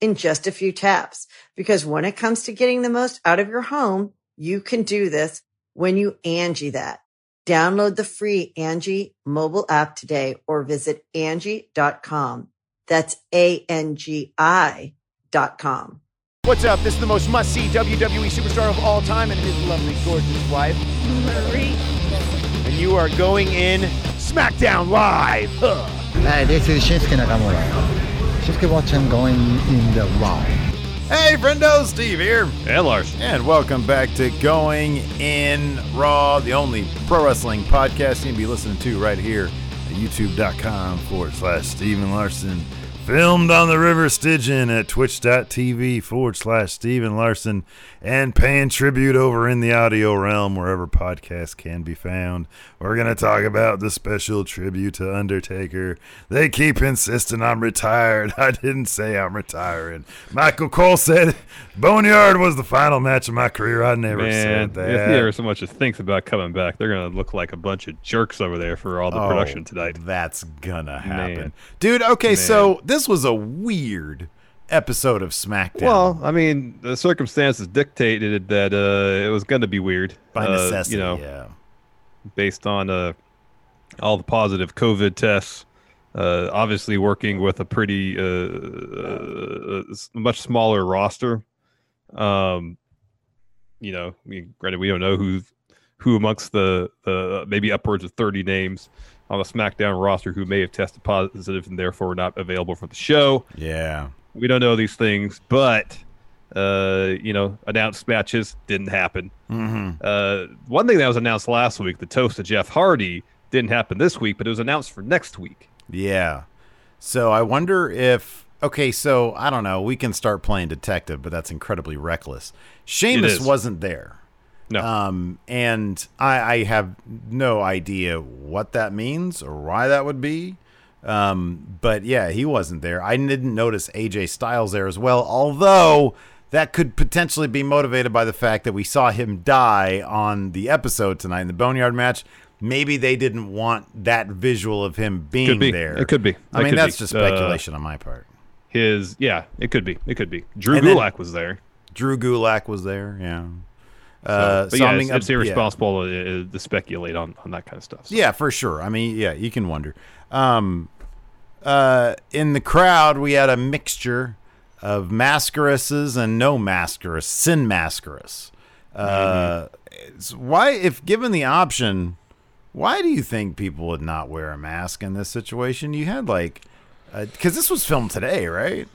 in just a few taps. Because when it comes to getting the most out of your home, you can do this when you Angie that. Download the free Angie mobile app today or visit Angie.com. That's ANGI.com. What's up? This is the most must-see WWE superstar of all time and his lovely, gorgeous wife, Marie. And you are going in SmackDown Live. Hey, this is Shinsuke Nakamura. Just keep watching Going in the Raw. Hey, friendo, Steve here. And Lars. And welcome back to Going in Raw, the only pro wrestling podcast you can be listening to right here at youtube.com/Steven Larson. Filmed on the River Stygian at twitch.tv/Steven Larson. And paying tribute over in the audio realm wherever podcasts can be found. We're going to talk about the special tribute to Undertaker. They keep insisting I'm retired. I didn't say I'm retiring. Michael Cole said Boneyard was the final match of my career. I never said that. If he ever so much as thinks about coming back, they're going to look like a bunch of jerks over there for all the production tonight. That's going to happen. Dude, okay, so... This was a weird episode of SmackDown. Well, I mean, the circumstances dictated that it was going to be weird. By necessity, based on all the positive COVID tests, obviously working with a pretty much smaller roster. Granted, we don't know who amongst the maybe upwards of 30 names on the SmackDown roster who may have tested positive and therefore not available for the show. Yeah. We don't know these things, but, announced matches didn't happen. Mm-hmm. One thing that was announced last week, the toast to Jeff Hardy, didn't happen this week, but it was announced for next week. Yeah. So I wonder if, I don't know, we can start playing detective, but that's incredibly reckless. Sheamus wasn't there. No. And I have no idea what that means or why that would be. But yeah, he wasn't there. I didn't notice AJ Styles there as well, although that could potentially be motivated by the fact that we saw him die on the episode tonight in the Boneyard match. Maybe they didn't want that visual of him being there. It could be. That's just speculation on my part. It could be. It could be. Drew Gulak was there, yeah. It's irresponsible to speculate on that kind of stuff. So. Yeah, for sure. You can wonder. In the crowd, we had a mixture of mascaresses and no mascaresses, sin mascaresses. Why, if given the option, why do you think people would not wear a mask in this situation? You had because this was filmed today, right?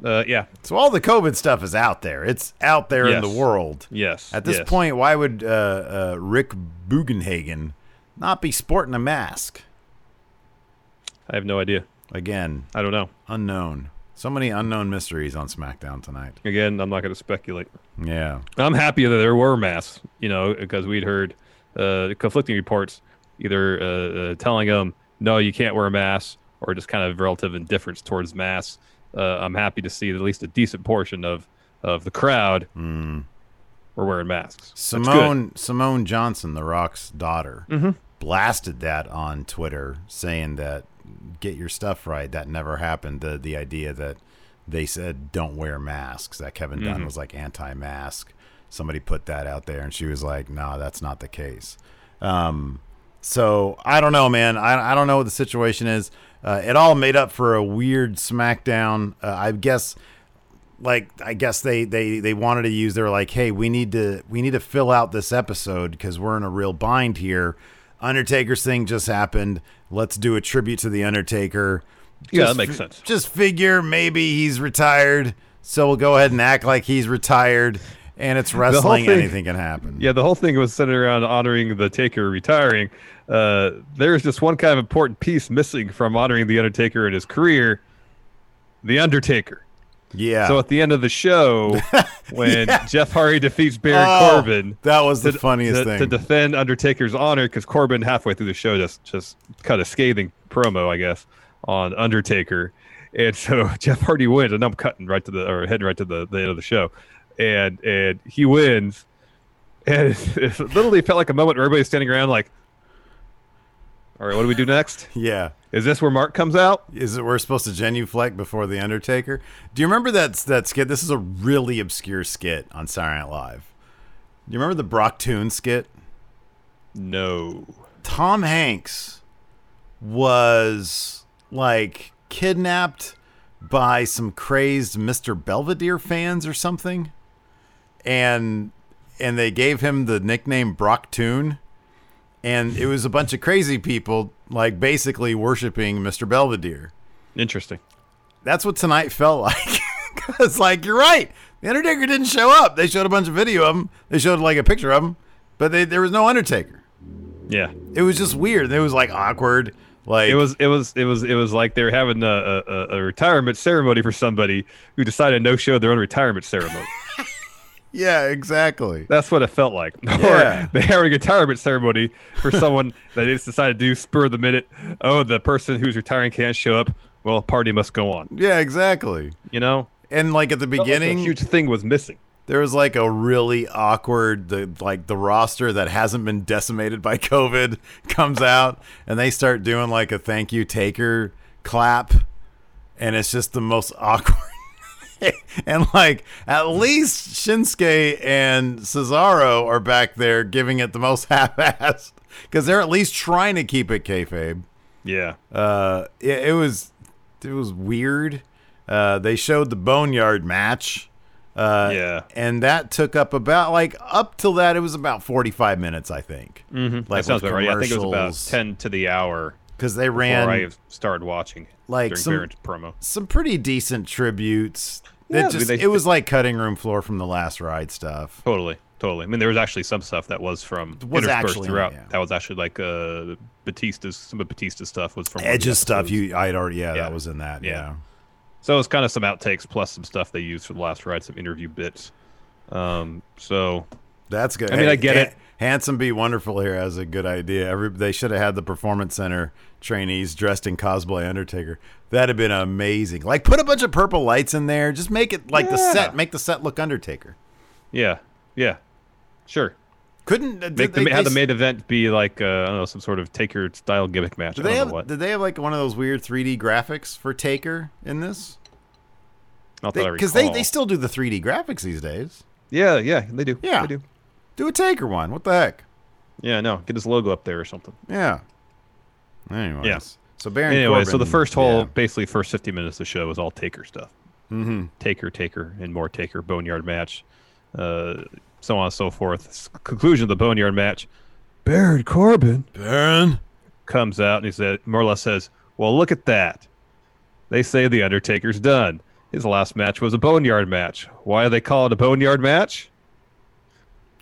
Yeah. So all the COVID stuff is out there. It's out there in the world. Yes. At this point, why would Rick Bugenhagen not be sporting a mask? I have no idea. Again. I don't know. Unknown. So many unknown mysteries on SmackDown tonight. Again, I'm not going to speculate. Yeah. I'm happy that there were masks, because we'd heard conflicting reports either telling them, no, you can't wear a mask, or just kind of relative indifference towards masks. I'm happy to see that at least a decent portion of the crowd were wearing masks. Simone Johnson, The Rock's daughter, blasted that on Twitter, saying that get your stuff right. That never happened. The idea that they said don't wear masks, that Kevin Dunn was like anti-mask. Somebody put that out there, and she was like, "No, that's not the case." So I don't know, man. I don't know what the situation is. It all made up for a weird SmackDown. I guess like, I guess they wanted to use, they were like, hey, we need to fill out this episode because we're in a real bind here. Undertaker's thing just happened. Let's do a tribute to the Undertaker. Yeah, that makes sense. Just figure maybe he's retired, so we'll go ahead and act like he's retired. And it's wrestling, anything can happen. Yeah, the whole thing was centered around honoring the Taker retiring. There's just one kind of important piece missing from honoring the Undertaker in his career, the Undertaker. Yeah. So at the end of the show, when Jeff Hardy defeats Baron Corbin, that was the funniest thing to defend Undertaker's honor, because Corbin halfway through the show just cut a scathing promo, I guess, on Undertaker, and so Jeff Hardy wins, and I'm heading right to the end of the show. And he wins, and it literally felt like a moment where everybody's standing around like, all right, what do we do next? Yeah. Is this where Mark comes out? Is it we're supposed to genuflect before the Undertaker? Do you remember that skit? This is a really obscure skit on Saturday Night Live. Do you remember the Brock Toon skit? No. Tom Hanks was like kidnapped by some crazed Mr. Belvedere fans or something. And they gave him the nickname Brock Toon, and it was a bunch of crazy people like basically worshiping Mr. Belvedere. Interesting. That's what tonight felt like. Because like, you're right, the Undertaker didn't show up. They showed a bunch of video of him. They showed like a picture of him, but there was no Undertaker. Yeah, it was just weird. It was like awkward. Like it was like they were having a retirement ceremony for somebody who decided to no-show their own retirement ceremony. Yeah, exactly. That's what it felt like. Yeah. Or they had a retirement ceremony for someone that they just decided to do spur of the minute. Oh, the person who's retiring can't show up. Well, party must go on. Yeah, exactly. You know? And like at the beginning, a huge thing was missing. There was like a really awkward, the roster that hasn't been decimated by COVID comes out, and they start doing like a thank you Taker clap, and it's just the most awkward. And like, at least Shinsuke and Cesaro are back there giving it the most half-assed, because they're at least trying to keep it kayfabe. Yeah. It was weird. They showed the Boneyard match. Yeah. And that took up about, like, up till that, it was about 45 minutes, I think. Mm-hmm. Like, that sounds about right. I think it was about 10 to the hour. Because they ran. Before I started watching like during Baron's promo. Some pretty decent tributes. Yeah, it was like cutting room floor from the Last Ride stuff. Totally. I mean, there was actually some stuff that was from. Was actually throughout. Yeah. That was actually like Batista's. Some of Batista's stuff was from Edge's stuff. That was in that. Yeah. So it was kind of some outtakes plus some stuff they used for the Last Ride, some interview bits. So that's good. I mean, I get it. Handsome Be Wonderful here has a good idea. They should have had the Performance Center trainees dressed in cosplay Undertaker. That'd have been amazing. Like, put a bunch of purple lights in there. Just make it like the set look Undertaker. Yeah. Yeah. Sure. Couldn't have the main event be like I don't know, some sort of Taker style gimmick match? Did they have like one of those weird 3D graphics for Taker in this? Not that I recall. Because they still do the 3D graphics these days. Yeah, they do. Yeah, they do. Do a Taker one. What the heck? Yeah, no, get his logo up there or something. Yeah. Anyways, yeah. So Baron. Anyway, Corbin, so the first whole basically first 50 minutes of the show was all Taker stuff. Mm-hmm. Taker, and more Taker. Boneyard match. So on and so forth. Conclusion of the Boneyard match. Baron Corbin. Baron comes out and he said, more or less says, well, look at that. They say the Undertaker's done. His last match was a Boneyard match. Why do they call it a Boneyard match?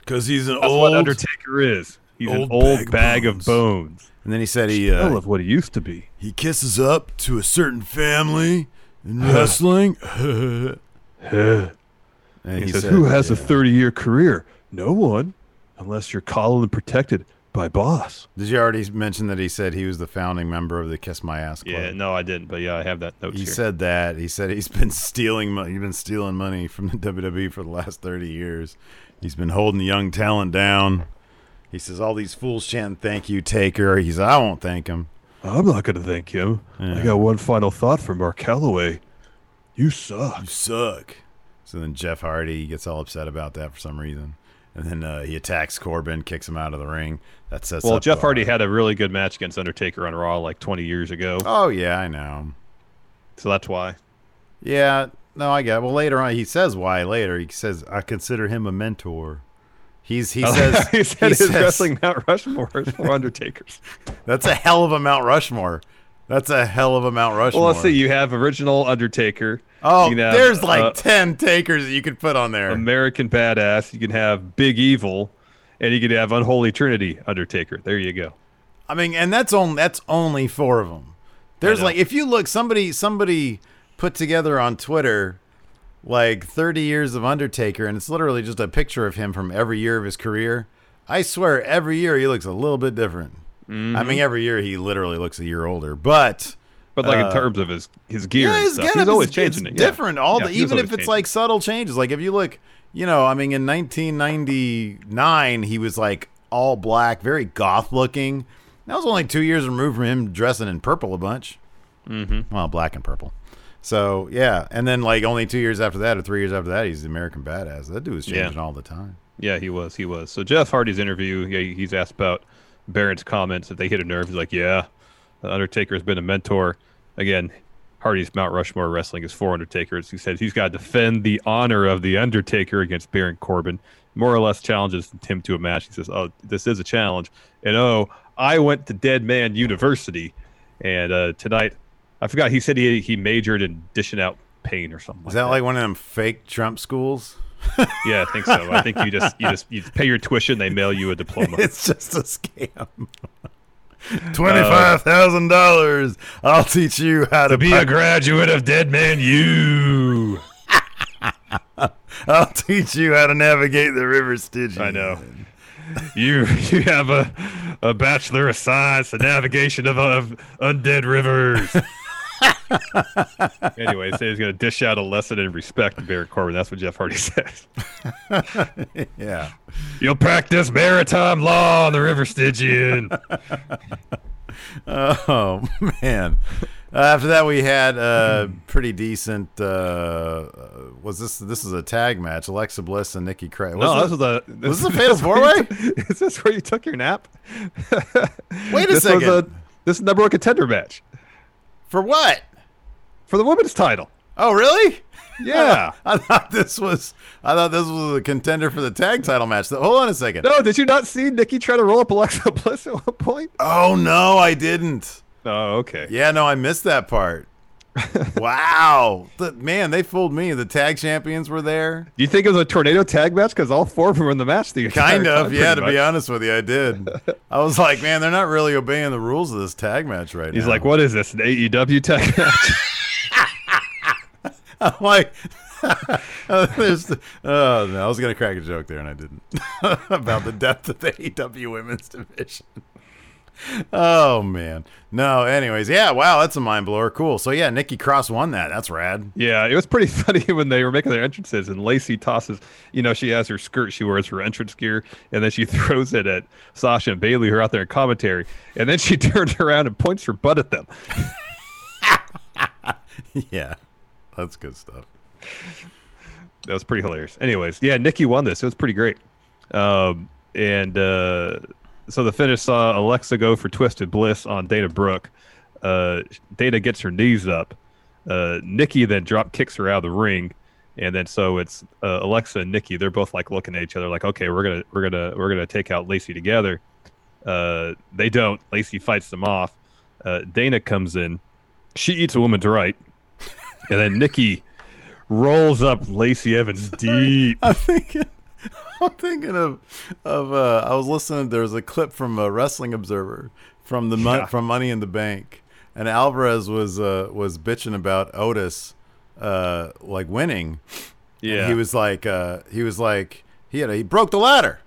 Because that's what Undertaker is. He's an old bag of bones. And then he said of what he used to be. He kisses up to a certain family in wrestling. And he says, who has a 30-year career? No one, unless you're collared and protected by Boss. Did you already mention that he said he was the founding member of the Kiss My Ass Club? Yeah, no, I didn't, but yeah, I have that note here. He said that. He said he's been stealing money. He's been stealing money from the WWE for the last 30 years. He's been holding the young talent down. He says, all these fools chanting, thank you, Taker. He says, I won't thank him. I'm not going to thank him. Yeah. I got one final thought for Mark Calloway. You suck. You suck. So then Jeff Hardy gets all upset about that for some reason. And then he attacks Corbin, kicks him out of the ring. That sets up. Well, Jeff Hardy had a really good match against Undertaker on Raw like 20 years ago. Oh, yeah, I know. So that's why. Yeah, No, I get it. Well, later on, he says why later. He says, I consider him a mentor. He says... he said his wrestling Mount Rushmore is for Undertakers. That's a hell of a Mount Rushmore. That's a hell of a Mount Rushmore. Well, let's see. You have original Undertaker. Oh, you know, there's like 10 takers that you could put on there. American Badass. You can have Big Evil, and you could have Unholy Trinity Undertaker. There you go. I mean, and that's only four of them. There's like, if you look, somebody put together on Twitter like 30 years of Undertaker, and it's literally just a picture of him from every year of his career. I swear, every year he looks a little bit different. Mm-hmm. I mean, every year he literally looks a year older, but like in terms of his gear, yeah, and stuff, he's always changing it. Different, even if it's changing. Like subtle changes. Like if you look, you know, I mean, in 1999 he was like all black, very goth looking. That was only 2 years removed from him dressing in purple a bunch. Mm-hmm. Well, black and purple. So yeah, and then like only 2 years after that, or 3 years after that, he's the American Badass. That dude was changing all the time. Yeah, he was. So Jeff Hardy's interview, he's asked about Baron's comments that they hit a nerve. He's like, yeah, Undertaker has been a mentor. Again, Hardy's Mount Rushmore wrestling is for Undertakers. He says he's got to defend the honor of the Undertaker against Baron Corbin. More or less challenges him to a match. He says, oh, this is a challenge. And oh, I went to Dead Man University. And tonight, I forgot, he said he majored in dishing out pain or something. Is that like one of them fake Trump schools? Yeah, I think so. I think you just pay your tuition, they mail you a diploma. It's just a scam. $25,000. I'll teach you how to be a graduate of Dead Man U. I'll teach you how to navigate the River Stygian. I know. You have a Bachelor of Science in navigation of undead rivers. Anyway, so he's going to dish out a lesson in respect to Baron Corbin. That's what Jeff Hardy says. Yeah. You'll practice maritime law on the River Stygian. Oh, man. After that, we had a pretty decent... This is a tag match, Alexa Bliss and Nikki Cross. Was this a Fatal 4-Way? Is this where you took your nap? Wait a second. This is number one contender match. For what? For the women's title. Oh, really? Yeah. I thought this was a contender for the tag title match. So, hold on a second. No, did you not see Nikki try to roll up Alexa Bliss at one point? Oh, no, I didn't. Oh, okay. Yeah, no, I missed that part. Wow. Man, they fooled me. The tag champions were there. Do you think it was a tornado tag match? Because all four of them were in the match. To be honest with you, I did. I was like, man, they're not really obeying the rules of this tag match right now. He's like, what is this, an AEW tag match? I'm like, no, I was going to crack a joke there, and I didn't. About the depth of the AEW women's division. Oh, man. No, anyways. Yeah, wow, that's a mind blower. Cool. So, yeah, Nikki Cross won that. That's rad. Yeah, it was pretty funny when they were making their entrances and Lacey tosses, you know, she has her skirt. She wears her entrance gear, and then she throws it at Sasha and Bailey, who are out there in commentary, and then she turns around and points her butt at them. Yeah, that's good stuff. That was pretty hilarious. Anyways, yeah, Nikki won this. It was pretty great. So the finish saw Alexa go for Twisted Bliss on Dana Brooke. Dana gets her knees up. Nikki then drop kicks her out of the ring, and then so it's Alexa and Nikki. They're both like looking at each other, like, "Okay, we're gonna take out Lacey together." They don't. Lacey fights them off. Dana comes in. She eats a woman's right, and then Nikki rolls up Lacey Evans deep. I'm thinking of I was listening. There was a clip from a Wrestling Observer from Money in the Bank, and Alvarez was bitching about Otis, like winning. Yeah, and he was like, he broke the ladder.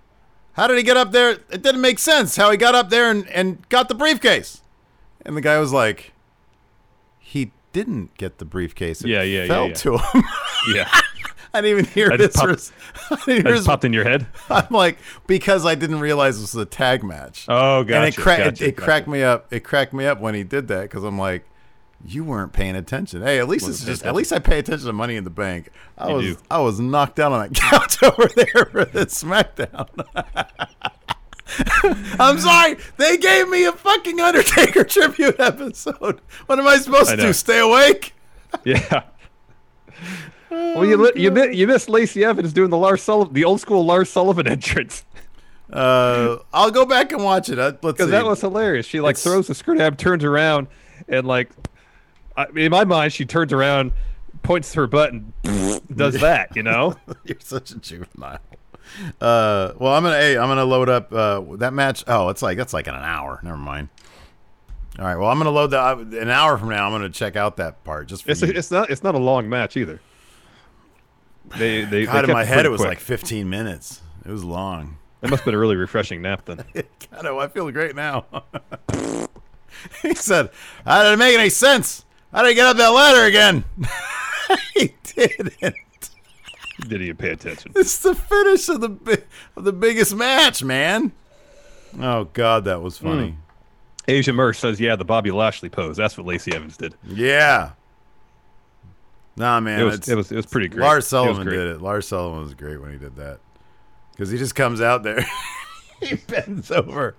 How did he get up there? It didn't make sense how he got up there and got the briefcase. And the guy was like, he didn't get the briefcase. It fell to him. Yeah. I didn't even hear this. It popped in your head? I'm like, because I didn't realize this was a tag match. Oh, gotcha. And it cracked me up. It cracked me up when he did that because I'm like, you weren't paying attention. Hey, at least I pay attention to Money in the Bank. I was knocked out on that couch over there for this SmackDown. I'm sorry. They gave me a fucking Undertaker tribute episode. What am I supposed to do? Stay awake? Yeah. Well, you missed Lacey Evans doing the old school Lars Sullivan entrance. I'll go back and watch it. Because that was hilarious. She throws the skirt up, turns around, and in my mind, she turns around, points to her butt, and does that. You know, you're such a juvenile. Well, I'm gonna load up that match. Oh, that's like in an hour. Never mind. All right. Well, I'm gonna load that an hour from now. I'm gonna check out that part. Just for it's not a long match either. They in my head it was quick. 15 minutes. It was long. It must have been a really refreshing nap then. God, I feel great now. He said, "That didn't make any sense. I didn't get up that ladder again." He didn't. Did he pay attention? It's the finish of the biggest match, man. Oh God, that was funny. Asia Merch says, "Yeah, the Bobby Lashley pose. That's what Lacey Evans did." Yeah. Nah, man, it was pretty great. Lars Sullivan did it. Lars Sullivan was great when he did that because he just comes out there, he bends over.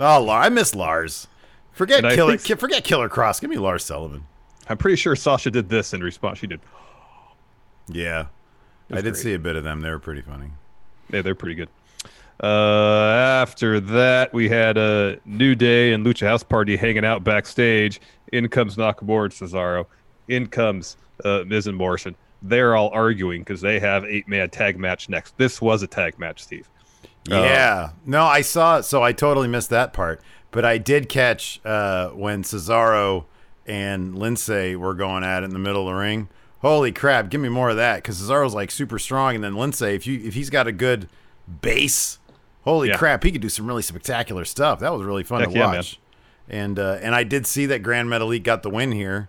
Oh, I miss Lars. Forget Killer Cross. Give me Lars Sullivan. I'm pretty sure Sasha did this in response. She did. Yeah, I did see a bit of them. They were pretty funny. Yeah, they're pretty good. After that, we had a New Day and Lucha House Party hanging out backstage. In comes Nakamura and Cesaro. In comes Miz and Morrison. They're all arguing because they have 8-man tag match next. This was a tag match, Steve. Yeah. No, I saw it, so I totally missed that part. But I did catch when Cesaro and Lince were going at it in the middle of the ring. Holy crap, give me more of that, because Cesaro's super strong, and then Lince, if he's got a good base, holy crap, he could do some really spectacular stuff. That was really fun to watch. Man. And I did see that Grand Metalik got the win here.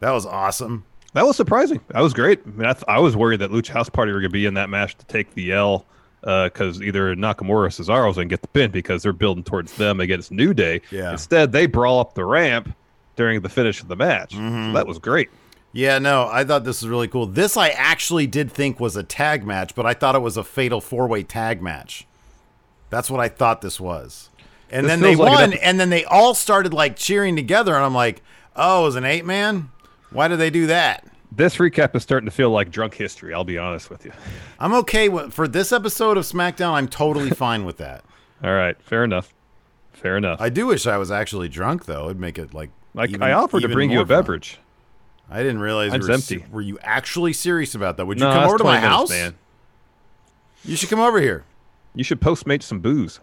That was awesome. That was surprising. That was great. I mean, I was worried that Lucha House Party were going to be in that match to take the L, because either Nakamura or Cesaro's going to get the pin, because they're building towards them against New Day. Yeah. Instead, they brawl up the ramp during the finish of the match. Mm-hmm. So that was great. Yeah, no, I thought this was really cool. This I actually did think was a tag match, but I thought it was a fatal four-way tag match. That's what I thought this was. And this then they won, and then they all started cheering together, and I'm like, oh, it was an 8-man? Why did they do that? This recap is starting to feel like drunk history, I'll be honest with you. I'm okay for this episode of SmackDown, I'm totally fine with that. All right, fair enough. I do wish I was actually drunk, though. It'd make it I offered to bring you a beverage. Fun. I didn't realize you were empty. Were you actually serious about that? Would you come over to my house? Man. You should come over here. You should Postmate some booze.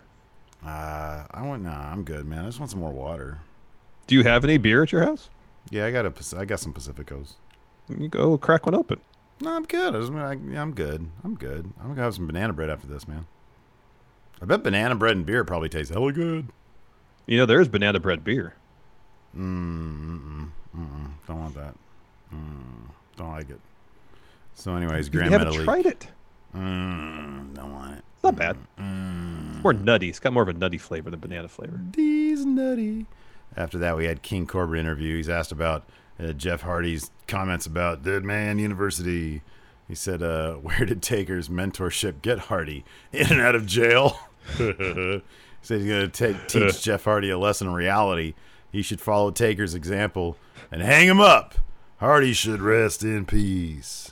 I'm good, man. I just want some more water. Do you have any beer at your house? Yeah, I got some Pacificos. You go crack one open. No, I'm good. I'm good. I'm gonna have some banana bread after this, man. I bet banana bread and beer probably tastes hella good. You know, there's banana bread beer. Don't want that. Don't like it. So anyways, Grand Metalik. You haven't tried it. Don't want it. It's not bad. It's more nutty. It's got more of a nutty flavor than banana flavor. D's nutty. After that, we had King Corbin interview. He's asked about Jeff Hardy's comments about Dead Man University. He said, where did Taker's mentorship get Hardy? In and out of jail. He said he's going to teach Jeff Hardy a lesson in reality. He should follow Taker's example and hang him up. Hardy should rest in peace.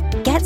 Get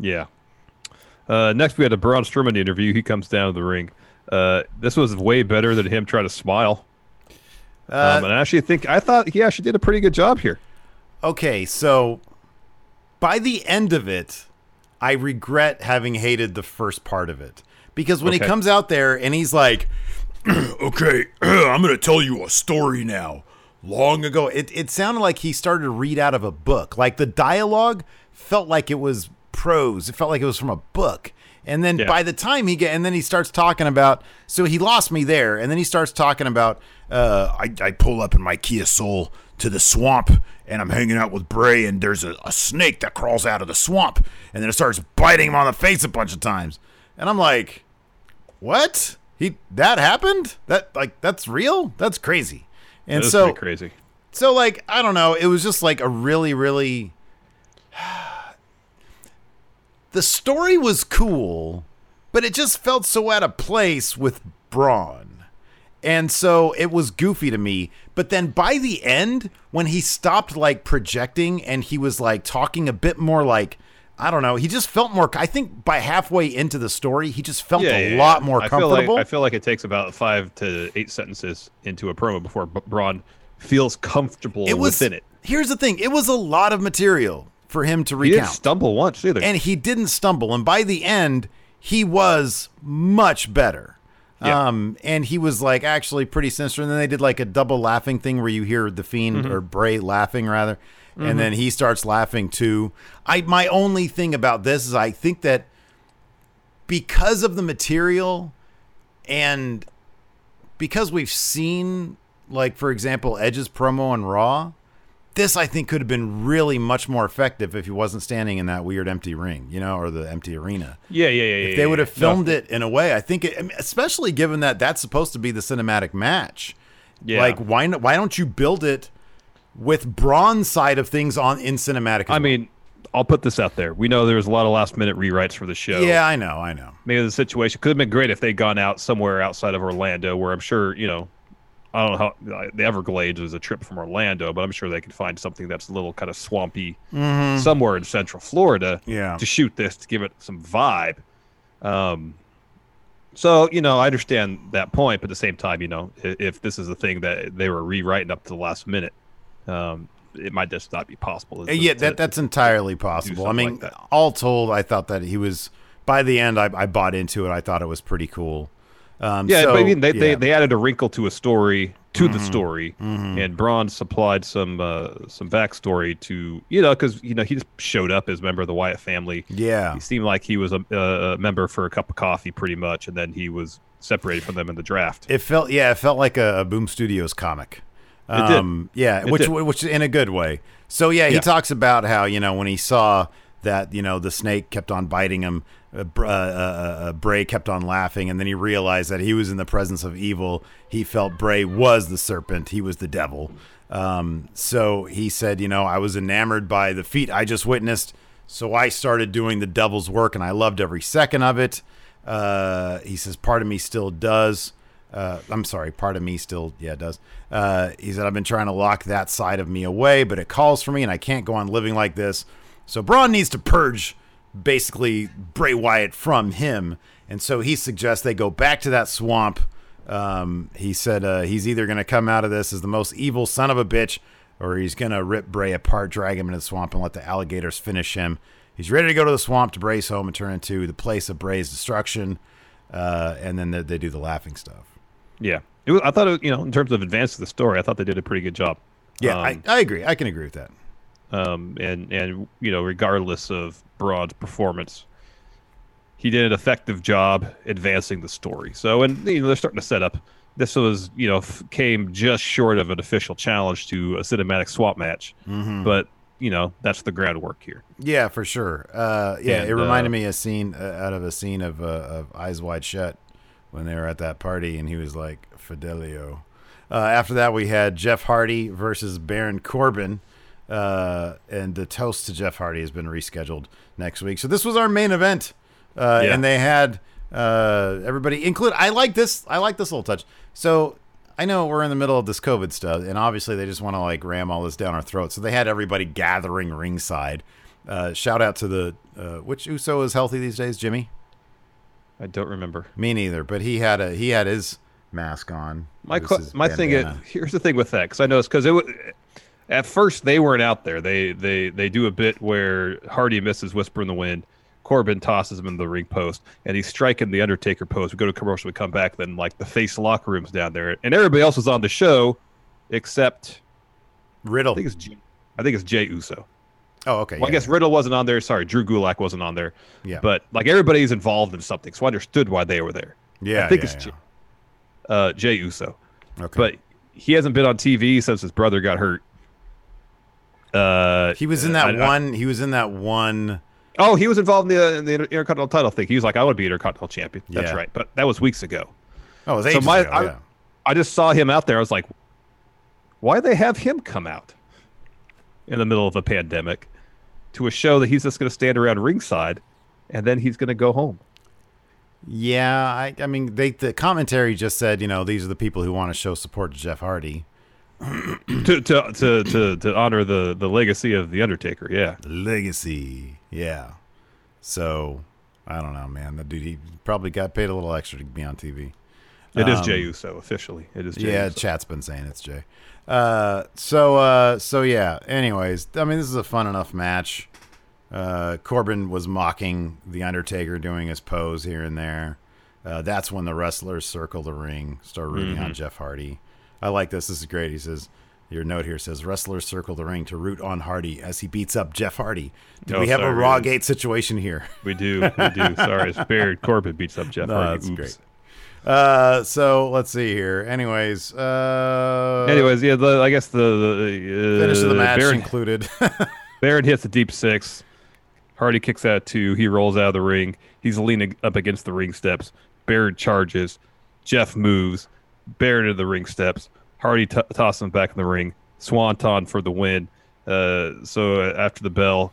Yeah. Next, we had a Braun Strowman interview. He comes down to the ring. This was way better than him trying to smile. And I thought he actually did a pretty good job here. Okay, so by the end of it, I regret having hated the first part of it. Because when he comes out there and he's like, okay, I'm going to tell you a story now. Long ago, it sounded like he started to read out of a book. Like the dialogue felt like it was prose. It felt like it was from a book. And then by the time he starts talking about, so he lost me there. And then he starts talking about, I pull up in my Kia Soul to the swamp and I'm hanging out with Bray and there's a snake that crawls out of the swamp and then it starts biting him on the face a bunch of times. And I'm like, what? That happened? That's real? That's crazy. And so pretty crazy. So I don't know. It was just like a really, really, the story was cool, but it just felt so out of place with Braun. And so it was goofy to me. But then by the end, when he stopped projecting and he was talking a bit more I don't know. He just felt more. I think by halfway into the story, he just felt a lot more comfortable. I feel like it takes about 5 to 8 sentences into a promo before Braun feels comfortable within it. Here's the thing. It was a lot of material for him to recount. He didn't stumble once either. And he didn't stumble. And by the end, he was much better. Yeah. And he was actually pretty sinister. And then they did a double laughing thing where you hear the Fiend or Bray laughing rather. Mm-hmm. And then he starts laughing too. My only thing about this is I think that because of the material and because we've seen for example, Edge's promo on Raw, this, I think, could have been really much more effective if he wasn't standing in that weird empty ring, or the empty arena. Yeah. If they would have filmed it in a way, I think, especially given that that's supposed to be the cinematic match. Yeah. Why don't you build it with Braun's side of things in cinematic? I mean, I'll put this out there. We know there was a lot of last-minute rewrites for the show. Yeah, I know. Maybe the situation could have been great if they'd gone out somewhere outside of Orlando where I'm sure, I don't know how the Everglades was a trip from Orlando, but I'm sure they could find something that's a little kind of swampy somewhere in Central Florida to shoot this, to give it some vibe. So, I understand that point, but at the same time, if this is the thing that they were rewriting up to the last minute, it might just not be possible. That's entirely possible. I mean, all told, I thought that he was, by the end, I bought into it. I thought it was pretty cool. They added a wrinkle to a story, to the story, and Braun supplied some backstory to, because, he just showed up as a member of the Wyatt family. Yeah. He seemed like he was a member for a cup of coffee pretty much, and then he was separated from them in the draft. It felt like a Boom Studios comic. It did. Yeah, which in a good way. So, he talks about how, when he saw that, the snake kept on biting him, Bray kept on laughing, and then he realized that he was in the presence of evil. He felt Bray was the serpent. He was the devil. So he said, I was enamored by the feat I just witnessed, so I started doing the devil's work, and I loved every second of it. He says, part of me still does. Part of me still, does. He said, I've been trying to lock that side of me away, but it calls for me, and I can't go on living like this. So Braun needs to purge basically Bray Wyatt from him, and so he suggests they go back to that swamp. He said he's either going to come out of this as the most evil son of a bitch, or he's going to rip Bray apart, drag him into the swamp, and let the alligators finish him. He's ready to go to the swamp to Bray's home and turn into the place of Bray's destruction. And then they do the laughing stuff. Yeah. It was, I thought, it, you know, in terms of advance of the story, I thought they did a pretty good job. Yeah, I agree. I can agree with that. And you know, regardless of Braun's performance, he did an effective job advancing the story. So, and you know, they're starting to set up. This was, you know, came just short of an official challenge to a cinematic swap match, but you know, that's the groundwork here. Yeah, for sure. Yeah, and it reminded me a scene out of a scene of Eyes Wide Shut when they were at that party, and he was like Fidelio. After that, we had Jeff Hardy versus Baron Corbin, and the toast to Jeff Hardy has been rescheduled next week. So this was our main event, and they had everybody include. I like this little touch. So I know we're in the middle of this COVID stuff, and obviously they just want to like ram all this down our throats. So they had everybody gathering ringside. Shout out to the which Uso is healthy these days, Jimmy? I don't remember. Me neither. But he had his mask on. My thing is, here's the thing with that, because I noticed, because at first they weren't out there. They do a bit where Hardy misses Whisper in the Wind. Corbin tosses him in the ring post, and he's striking the Undertaker pose. We go to commercial, we come back, then like the face locker room's down there, and everybody else is on the show except Riddle. I think it's Jey Uso. Oh, okay. Well, yeah. I guess Riddle wasn't on there. Sorry, Drew Gulak wasn't on there. Yeah. But like everybody's involved in something, so I understood why they were there. Yeah. I think it's Jey Uso. Okay. But he hasn't been on TV since his brother got hurt. He was in that one. Oh, he was involved in the Intercontinental title thing. He was like, I want to be Intercontinental champion. That's right. But that was weeks ago. Oh, it was ages ago. I just saw him out there. I was like, why they have him come out in the middle of a pandemic to a show that he's just going to stand around ringside, and then he's going to go home? Yeah, I mean, the commentary just said, you know, these are the people who want to show support to Jeff Hardy. to honor the legacy of the Undertaker, yeah. Legacy, yeah. So, I don't know, man. The dude, he probably got paid a little extra to be on TV. It is Jey Uso officially. It is. Jey Uso. Chat's been saying it's Jey. So yeah. Anyways, I mean, this is a fun enough match. Corbin was mocking the Undertaker, doing his pose here and there. That's when the wrestlers circle the ring, start rooting on Jeff Hardy. I like this. This is great. He says, your note here says, wrestlers circle the ring to root on Hardy as he beats up Jeff Hardy. Do we have a Raw Gate situation here? We do. Sorry, it's Baron Corbin beats up Jeff Hardy. That's great. So let's see here. Anyways, yeah, I guess the finish of the match Baron, included. Baron hits the deep six. Hardy kicks out two. He rolls out of the ring. He's leaning up against the ring steps. Baron charges. Jeff moves. Baron to the ring steps. Hardy tosses him back in the ring. Swanton for the win. So after the bell,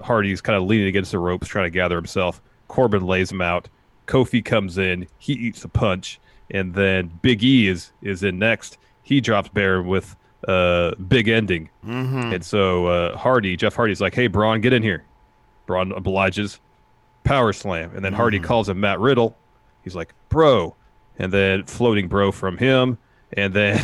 Hardy's kind of leaning against the ropes, trying to gather himself. Corbin lays him out. Kofi comes in. He eats a punch. And then Big E is in next. He drops Baron with a big ending. And so Jeff Hardy's like, hey, Braun, get in here. Braun obliges. Power slam. And then Hardy calls him Matt Riddle. He's like, bro. And then floating bro from him. And then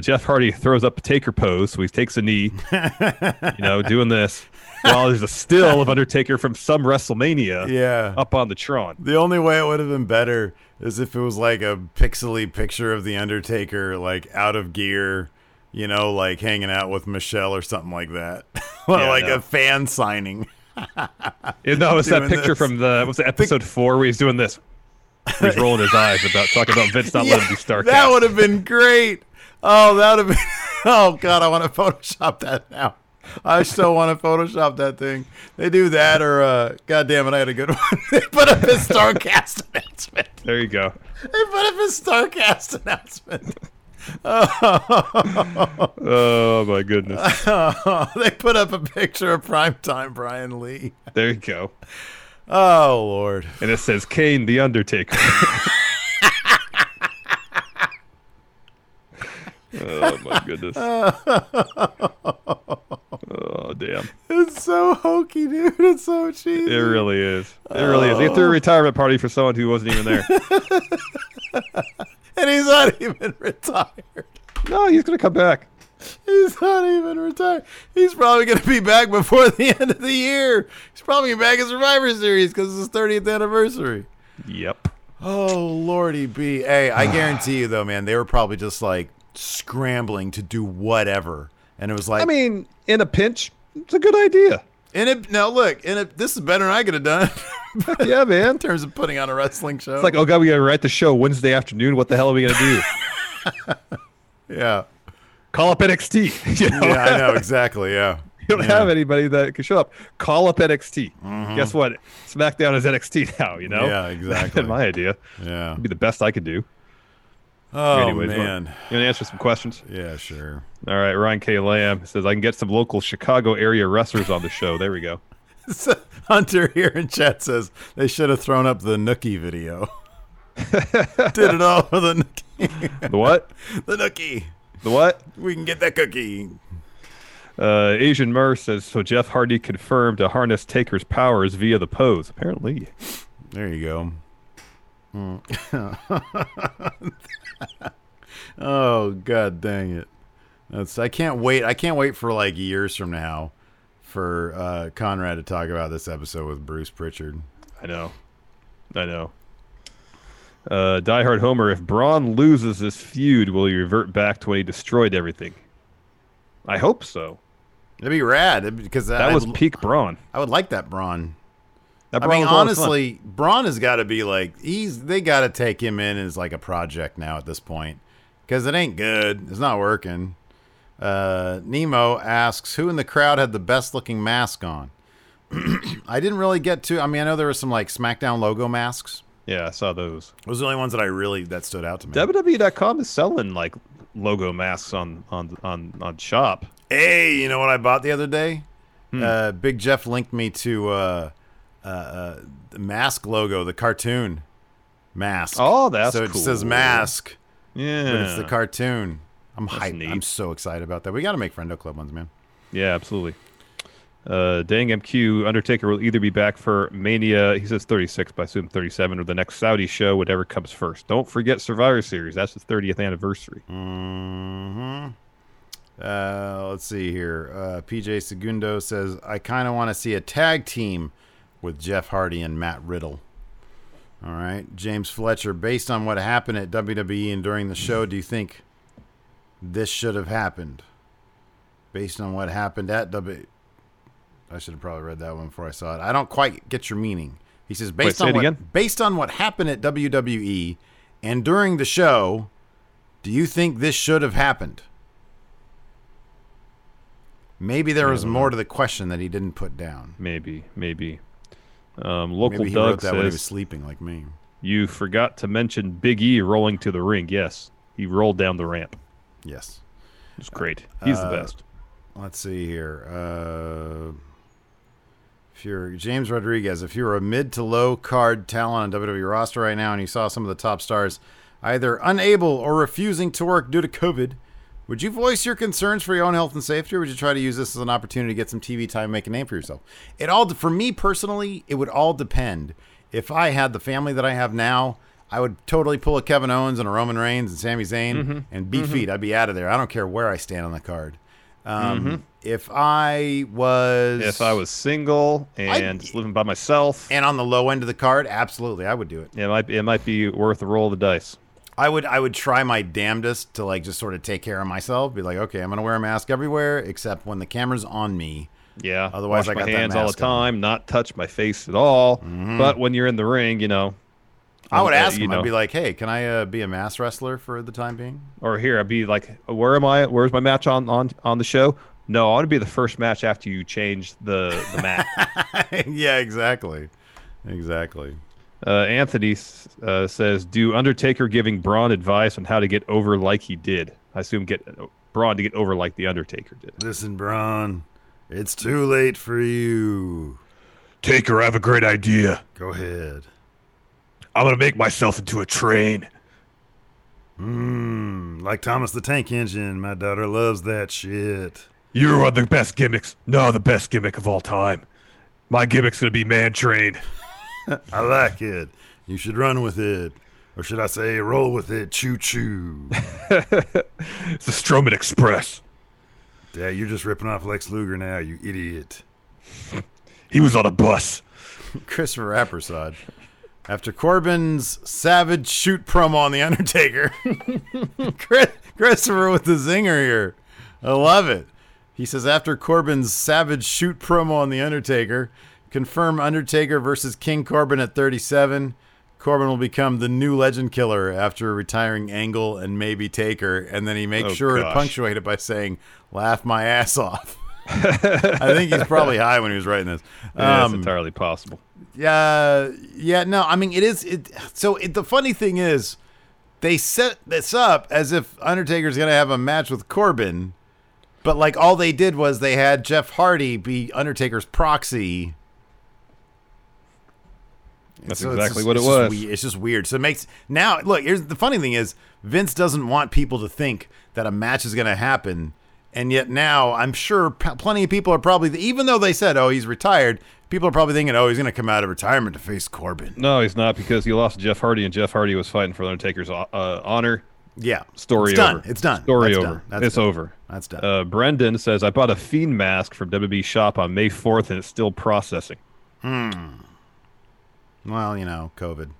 Jeff Hardy throws up a Taker pose. So he takes a knee, you know, doing this. While there's a still of Undertaker from some WrestleMania up on the Tron. The only way it would have been better is if it was like a pixely picture of the Undertaker, like out of gear, you know, like hanging out with Michelle or something like that. A fan signing. It's that picture from episode 4 where he's doing this. He's rolling his eyes about talking about Vince not letting him do Starcast. That would have been great. Oh God, I want to Photoshop that now. I still want to Photoshop that thing. They do that, or God damn it, I had a good one. They put up his Starcast announcement. There you go. They put up his Starcast announcement. Oh my goodness. They put up a picture of Primetime Brian Lee. There you go. Oh, Lord. And it says, Kane the Undertaker. Oh, my goodness. Oh, damn. It's so hokey, dude. It's so cheesy. It really is. He threw a retirement party for someone who wasn't even there. And he's not even retired. No, he's going to come back. He's not even retired. He's probably going to be back before the end of the year. He's probably back at Survivor Series because it's his 30th anniversary. Yep. Oh, Lordy B. Hey, I guarantee you, though, man, they were probably just like scrambling to do whatever. And it was like, I mean, in a pinch, it's a good idea. This is better than I could have done. Yeah, man. In terms of putting on a wrestling show. It's like, oh, God, we got to write the show Wednesday afternoon. What the hell are we going to do? Yeah. Call up NXT. You know? Yeah, I know. Exactly. Yeah. You don't have anybody that can show up. Call up NXT. Mm-hmm. Guess what? SmackDown is NXT now, you know? Yeah, exactly. That's my idea. Yeah. It'd be the best I could do. Oh, anyways, man. You want to answer some questions? Yeah, sure. All right. Ryan K. Lamb says, I can get some local Chicago area wrestlers on the show. There we go. Hunter here in chat says, they should have thrown up the Nookie video. Did it all for the Nookie. The what? The Nookie. The what? We can get that cookie. Asian Mur says, so Jeff Hardy confirmed to harness Taker's powers via the pose. Apparently. There you go. Oh, God dang it. I can't wait for like years from now for Conrad to talk about this episode with Bruce Pritchard. I know. Die Hard Homer, if Braun loses this feud, will he revert back to when he destroyed everything? I hope so. That'd be rad, because that was peak Braun. I would like that Braun. I mean, honestly, Braun has got to be like, they got to take him in as like a project now at this point, because it ain't good. It's not working. Nemo asks, who in the crowd had the best looking mask on? I didn't really get to. I mean, I know there were some like SmackDown logo masks. Yeah, I saw those. Those are the only ones that stood out to me. WWE.com is selling like logo masks on shop. Hey, you know what I bought the other day? Big Jeff linked me to the mask logo, the cartoon mask. Oh, that's cool. So it cool. says mask. Yeah. But it's the cartoon. That's hyped. Neat. I'm so excited about that. We got to make Friendo Club ones, man. Yeah, absolutely. Dang MQ, Undertaker will either be back for Mania, he says 36, but I assume 37, or the next Saudi show, whatever comes first. Don't forget Survivor Series. That's the 30th anniversary. Mm-hmm. Let's see here. PJ Segundo says, I kind of want to see a tag team with Jeff Hardy and Matt Riddle. All right. James Fletcher, based on what happened at WWE and during the show, do you think this should have happened? Based on what happened at WWE... I should have probably read that one before I saw it. I don't quite get your meaning. He says, based on what happened at WWE and during the show, do you think this should have happened? Maybe there was more to the question that he didn't put down. Maybe. Local maybe he Doug wrote that says, when he was sleeping like me. You forgot to mention Big E rolling to the ring. Yes, he rolled down the ramp. Yes. It was great. He's the best. Let's see here. James Rodriguez, if you're a mid to low card talent on WWE roster right now and you saw some of the top stars either unable or refusing to work due to COVID, would you voice your concerns for your own health and safety, or would you try to use this as an opportunity to get some TV time and make a name for yourself? For me personally, it would all depend. If I had the family that I have now, I would totally pull a Kevin Owens and a Roman Reigns and Sami Zayn and beat feet. I'd be out of there. I don't care where I stand on the card. If I was single and just living by myself and on the low end of the card, absolutely, I would do it. It might be worth a roll of the dice. I would try my damnedest to like just sort of take care of myself. Be like, okay, I'm gonna wear a mask everywhere except when the camera's on me. Yeah. Otherwise, wash I got my hands that mask all the time. On. Not touch my face at all. Mm-hmm. But when you're in the ring, you know. I would ask him. I'd be like, "Hey, can I be a mass wrestler for the time being?" Or here, I'd be like, "Where am I? Where's my match on the show?" No, I want to be the first match after you change the mat. Yeah, exactly. Anthony says, "Do Undertaker giving Braun advice on how to get over like he did? I assume get Braun to get over like the Undertaker did." Listen, Braun, it's too late for you. Taker, I have a great idea. Go ahead. I'm going to make myself into a train. Like Thomas the Tank Engine. My daughter loves that shit. You're one of the best gimmicks. No, the best gimmick of all time. My gimmick's going to be Man Train. I like it. You should run with it. Or should I say roll with it, choo-choo. It's the Strowman Express. Yeah, you're just ripping off Lex Luger now, you idiot. He was on a bus. Christopher Appersod. After Corbin's savage shoot promo on The Undertaker. Christopher with the zinger here. I love it. He says, after Corbin's savage shoot promo on The Undertaker, confirm Undertaker versus King Corbin at 37. Corbin will become the new legend killer after retiring Angle and maybe Taker. And then he makes to punctuate it by saying, laugh my ass off. I think he's probably high when he was writing this. Yeah, it's entirely possible. Yeah, no, I mean, it is. The funny thing is, they set this up as if Undertaker's going to have a match with Corbin. But, like, all they did was they had Jeff Hardy be Undertaker's proxy. That's exactly what it was. It's just weird. So it makes now look. Here's the funny thing is Vince doesn't want people to think that a match is going to happen, and yet now I'm sure plenty of people are probably, even though they said, "Oh, he's retired," people are probably thinking, "Oh, he's going to come out of retirement to face Corbin." No, he's not, because he lost to Jeff Hardy, and Jeff Hardy was fighting for Undertaker's honor. Yeah, story it's over. Done. It's done. Story That's over. Done. That's it's done. Over. That's done. Brendan says, "I bought a Fiend mask from WWE shop on May 4th, and it's still processing." Well, you know, COVID.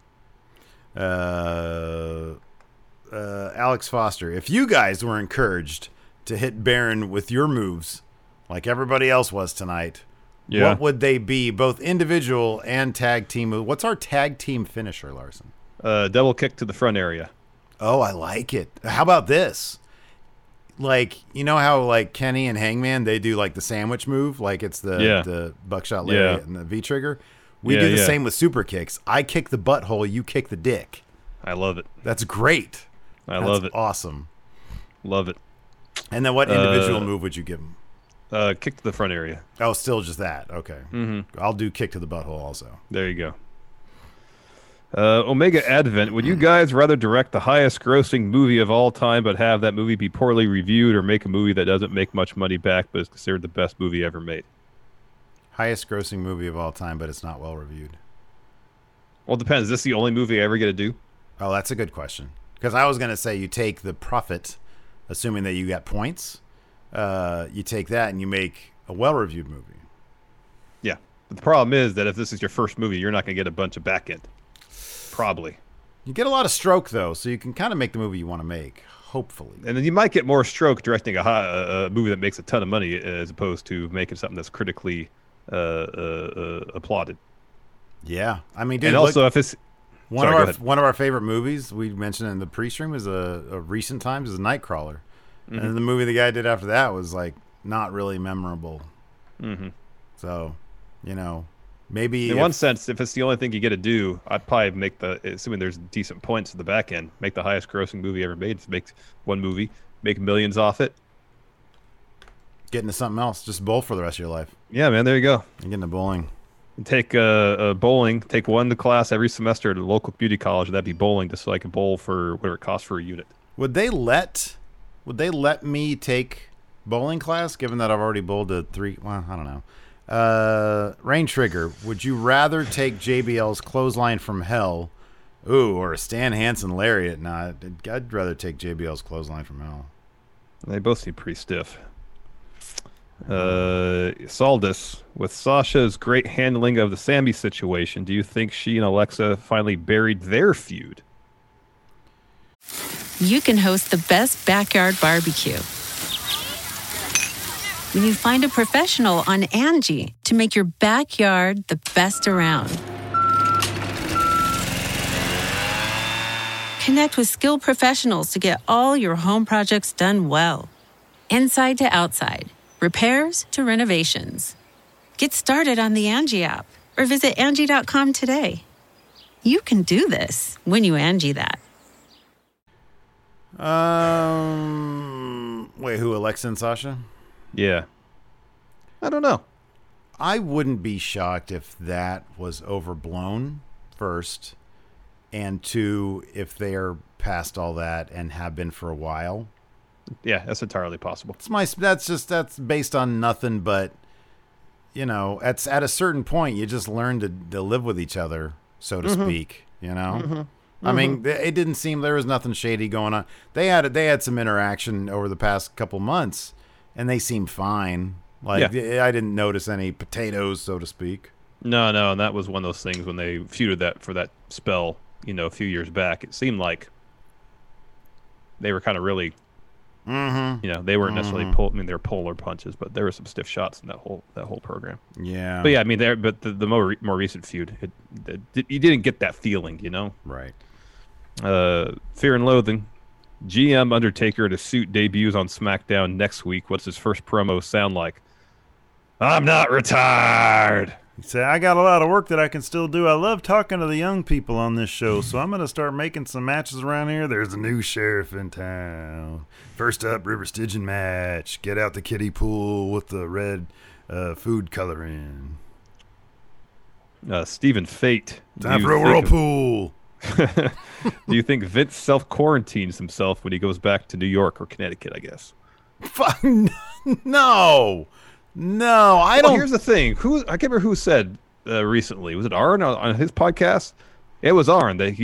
Alex Foster, if you guys were encouraged to hit Baron with your moves like everybody else was tonight, what would they be, both individual and tag team? What's our tag team finisher, Larson? Double kick to the front area. Oh, I like it. How about this? Like, you know how, like, Kenny and Hangman, they do, like, the sandwich move? Like, it's the buckshot lariat and the V-trigger? We do the same with super kicks. I kick the butthole, you kick the dick. I love it. That's great. That's awesome. Love it. And then what individual move would you give him? Kick to the front area. Oh, still just that. Okay. Mm-hmm. I'll do kick to the butthole also. There you go. Omega Advent, would you guys rather direct the highest grossing movie of all time but have that movie be poorly reviewed, or make a movie that doesn't make much money back but is considered the best movie ever made? Highest grossing movie of all time, but it's not well reviewed. Well, it depends. Is this the only movie I ever get to do? Oh, that's a good question. Because I was going to say you take the profit, assuming that you got points. You take that and you make a well-reviewed movie. Yeah. But the problem is that if this is your first movie, you're not going to get a bunch of back end. Probably. You get a lot of stroke, though, so you can kind of make the movie you want to make, hopefully. And then you might get more stroke directing a movie that makes a ton of money as opposed to making something that's critically... applauded. Yeah, I mean, dude, and also look, if it's one of our favorite movies we mentioned in the pre-stream is a recent times is Nightcrawler, and the movie the guy did after that was like not really memorable. So, you know, maybe in one sense, if it's the only thing you get to do, I'd probably make assuming there's decent points at the back end, make the highest grossing movie ever made. Just make one movie, make millions off it. Get into something else. Just bowl for the rest of your life. Yeah, man. There you go. And get into bowling. And take bowling. Take one to class every semester at a local beauty college. That'd be bowling, just so I could bowl for whatever it costs for a unit. Would they let me take bowling class, given that I've already bowled to three? Well, I don't know. Rain Trigger, would you rather take JBL's clothesline from hell, or a Stan Hansen lariat? Nah, I'd rather take JBL's clothesline from hell. They both seem pretty stiff. Saldus, with Sasha's great handling of the Sammy situation, do you think she and Alexa finally buried their feud? You can host the best backyard barbecue when you find a professional on Angie to make your backyard the best around. Connect with skilled professionals to get all your home projects done well. Inside to outside, repairs to renovations. Get started on the Angie app or visit Angie.com today. You can do this when you Angie that. Wait, who, Alexa and Sasha? Yeah. I don't know. I wouldn't be shocked if that was overblown, first, and two, if they're past all that and have been for a while. Yeah, that's entirely possible. That's based on nothing but, you know, at a certain point you just learn to live with each other, so to speak. You know, I mean, it didn't seem there was nothing shady going on. They had some interaction over the past couple months, and they seem fine. Like, yeah. I didn't notice any potatoes, so to speak. No, and that was one of those things when they feuded that for that spell, you know, a few years back. It seemed like they were kind of really, you know, they weren't necessarily they were polar punches, but there were some stiff shots in that whole program. Yeah, but yeah, I mean, the more recent feud, you didn't get that feeling, you know? Right. Fear and Loathing. GM Undertaker in a suit debuts on SmackDown next week. What's his first promo sound like? I'm not retired. You say, I got a lot of work that I can still do. I love talking to the young people on this show, so I'm going to start making some matches around here. There's a new sheriff in town. First up, River Stygian match. Get out the kiddie pool with the red food coloring. Stephen Fate. Time for a whirlpool. Do you think Vince self-quarantines himself when he goes back to New York or Connecticut, I guess? No, I don't. Well, here's the thing. I can't remember who said recently. Was it Arn on his podcast? It was Arn that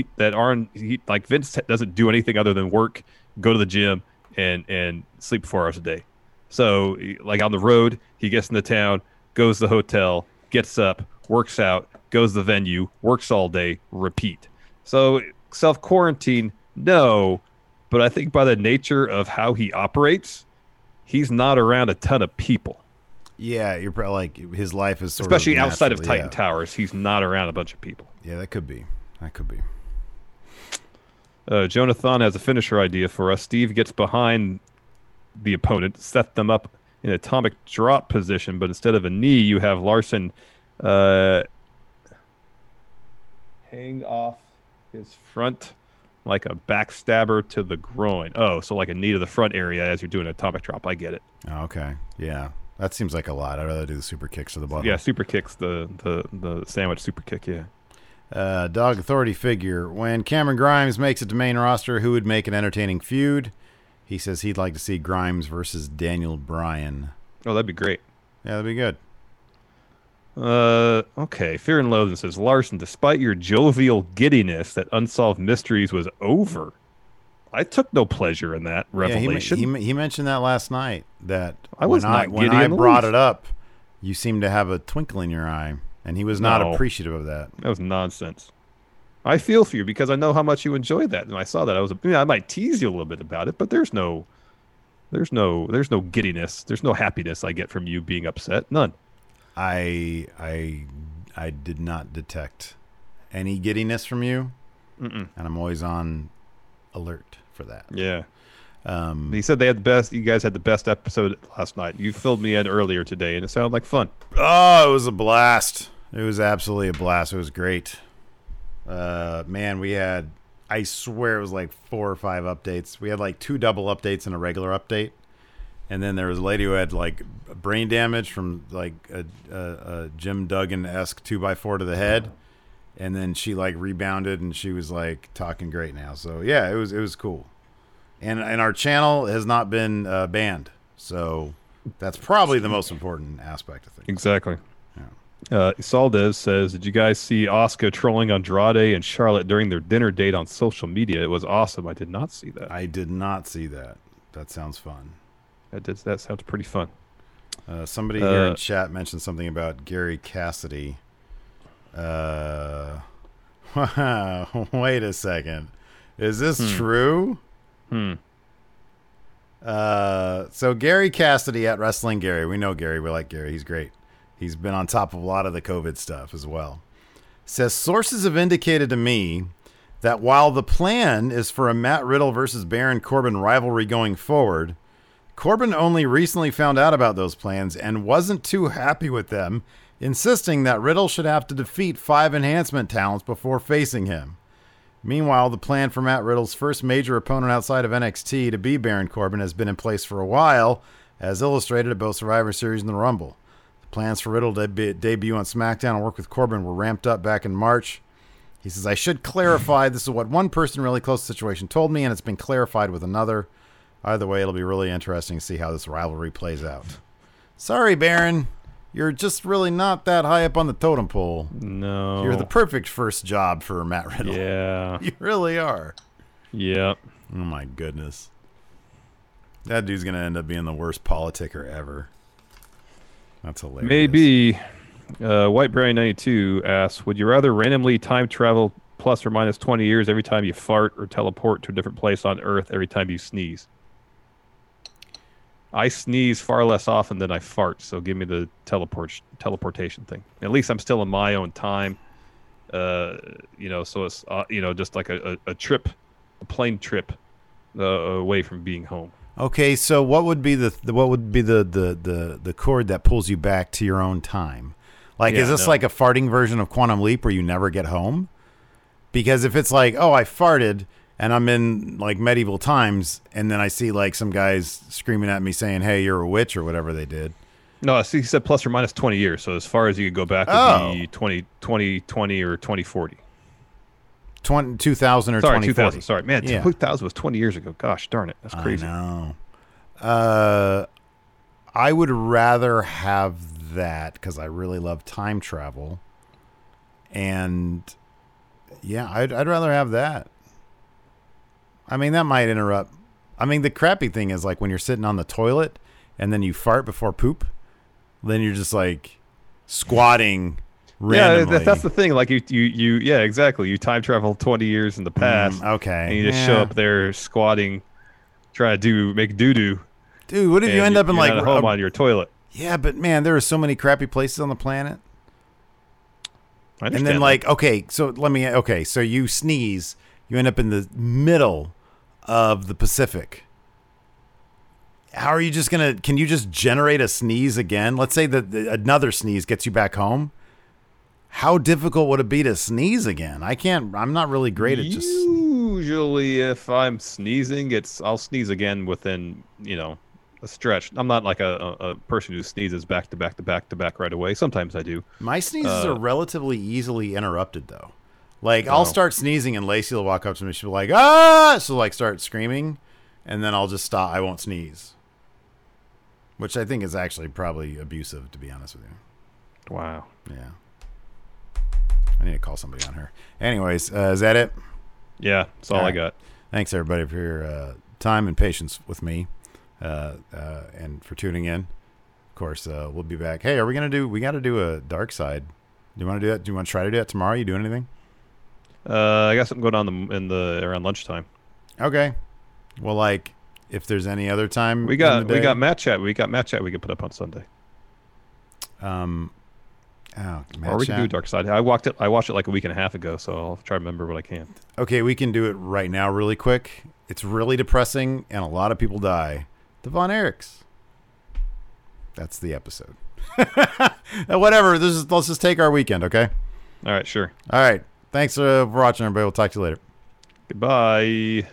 Vince doesn't do anything other than work, go to the gym, and sleep 4 hours a day. So like on the road, he gets in the town, goes to the hotel, gets up, works out, goes to the venue, works all day, repeat. So self quarantine, no, but I think by the nature of how he operates, he's not around a ton of people. Yeah, you're probably like his life is sort especially of outside of Titan Towers. He's not around a bunch of people. Yeah, that could be. Jonathan has a finisher idea for us. Steve gets behind the opponent, sets them up in atomic drop position, but instead of a knee, you have Larson hang off his front like a backstabber to the groin. Oh, so like a knee to the front area as you're doing an atomic drop. I get it. Oh, okay. Yeah. That seems like a lot. I'd rather do the super kicks to the bottom. Yeah, super kicks, the sandwich super kick, yeah. Dog Authority figure. When Cameron Grimes makes it to main roster, who would make an entertaining feud? He says he'd like to see Grimes versus Daniel Bryan. Oh, that'd be great. Yeah, that'd be good. Okay, Fear and Loathing says, Larson, despite your jovial giddiness that Unsolved Mysteries was over, I took no pleasure in that revelation. Yeah, he mentioned that last night. That I was not giddy. When I brought it up, you seemed to have a twinkle in your eye, and he was not appreciative of that. That was nonsense. I feel for you because I know how much you enjoy that, and I saw that. I might tease you a little bit about it, but there's no giddiness. There's no happiness I get from you being upset. None. I did not detect any giddiness from you, and I'm always on alert for that. Yeah. He said you guys had the best episode last night. You filled me in earlier today and it sounded like fun. Oh, it was a blast. It was absolutely a blast. It was great. Man, we had, I swear it was like 4 or 5 updates. We had like 2 double updates and a regular update. And then there was a lady who had like brain damage from like a Jim Duggan-esque 2x4 to the head. And then she like rebounded and she was like talking great now. So yeah, it was cool. And our channel has not been banned, so that's probably the most important aspect of things. Exactly. Yeah. Saldez says, did you guys see Asuka trolling Andrade and Charlotte during their dinner date on social media? It was awesome. I did not see that. That sounds fun. That sounds pretty fun. Somebody here in chat mentioned something about Gary Cassidy. Wow. Wait a second. Is this true? So Gary Cassidy at Wrestling Gary. We know Gary. We like Gary. He's great. He's been on top of a lot of the COVID stuff as well. Says, sources have indicated to me that while the plan is for a Matt Riddle versus Baron Corbin rivalry going forward, Corbin only recently found out about those plans and wasn't too happy with them, insisting that Riddle should have to defeat 5 enhancement talents before facing him. Meanwhile, the plan for Matt Riddle's first major opponent outside of NXT to be Baron Corbin has been in place for a while, as illustrated at both Survivor Series and the Rumble. The plans for Riddle to debut on SmackDown and work with Corbin were ramped up back in March. He says, I should clarify, this is what one person really close to the situation told me, and it's been clarified with another. Either way, it'll be really interesting to see how this rivalry plays out. Sorry, Baron. You're just really not that high up on the totem pole. No. You're the perfect first job for Matt Riddle. Yeah. You really are. Yep. Oh, my goodness. That dude's going to end up being the worst politicker ever. That's hilarious. Maybe. White Brian 92 asks, would you rather randomly time travel plus or minus 20 years every time you fart or teleport to a different place on Earth every time you sneeze? I sneeze far less often than I fart, so give me the teleportation thing. At least I'm still in my own time. So it's just like a trip, a plane trip away from being home. Okay, so what would be the cord that pulls you back to your own time? Like, like a farting version of Quantum Leap where you never get home? Because if it's like, oh, I farted and I'm in like medieval times, and then I see like some guys screaming at me saying, "Hey, you're a witch," or whatever they did. No, I see he said plus or minus 20 years. So as far as you could go back, would be 2020 or 2040. 2000 or 2040. Sorry, man, 2000 was 20 years ago. Gosh darn it, that's crazy. I know. I would rather have that because I really love time travel, and I'd rather have that. I mean, that might interrupt. I mean, the crappy thing is like when you're sitting on the toilet and then you fart before poop, then you're just like squatting. Randomly. Yeah, that's the thing. Like you exactly. You time travel 20 years in the past. Okay. And you just show up there squatting, trying to make doo-doo. Dude, what if you end up in like at home on your toilet? Yeah, but man, there are so many crappy places on the planet. I understand. And then so you sneeze, you end up in the middle of the Pacific. How are you just going to, can you just generate a sneeze again? Let's say that another sneeze gets you back home. How difficult would it be to sneeze again? I'm not really great at just... Usually if I'm sneezing, I'll sneeze again within, a stretch. I'm not like a person who sneezes back to back to back to back right away. Sometimes I do. My sneezes are relatively easily interrupted, though. Like, I'll start sneezing and Lacey will walk up to me. She'll be like, ah! She'll like start screaming, and then I'll just stop. I won't sneeze. Which I think is actually probably abusive, to be honest with you. Wow. Yeah. I need to call somebody on her. Anyways, is that it? Yeah, that's all I got. Thanks, everybody, for your time and patience with me and for tuning in. Of course, we'll be back. Hey, we got to do a Dark Side. Do you want to do that? Do you want to try to do that tomorrow? You doing anything? I got something going on around lunchtime. Okay. Well, like, if there's any other time we got Matt Chat. We got Matt Chat we could put up on Sunday. Or we can do Dark Side. I watched it like a week and a half ago, so I'll try to remember what I can. Okay, we can do it right now really quick. It's really depressing, and a lot of people die. The Von Erichs. That's the episode. Whatever. Let's just take our weekend, okay? All right, sure. All right. Thanks for watching, everybody. We'll talk to you later. Goodbye.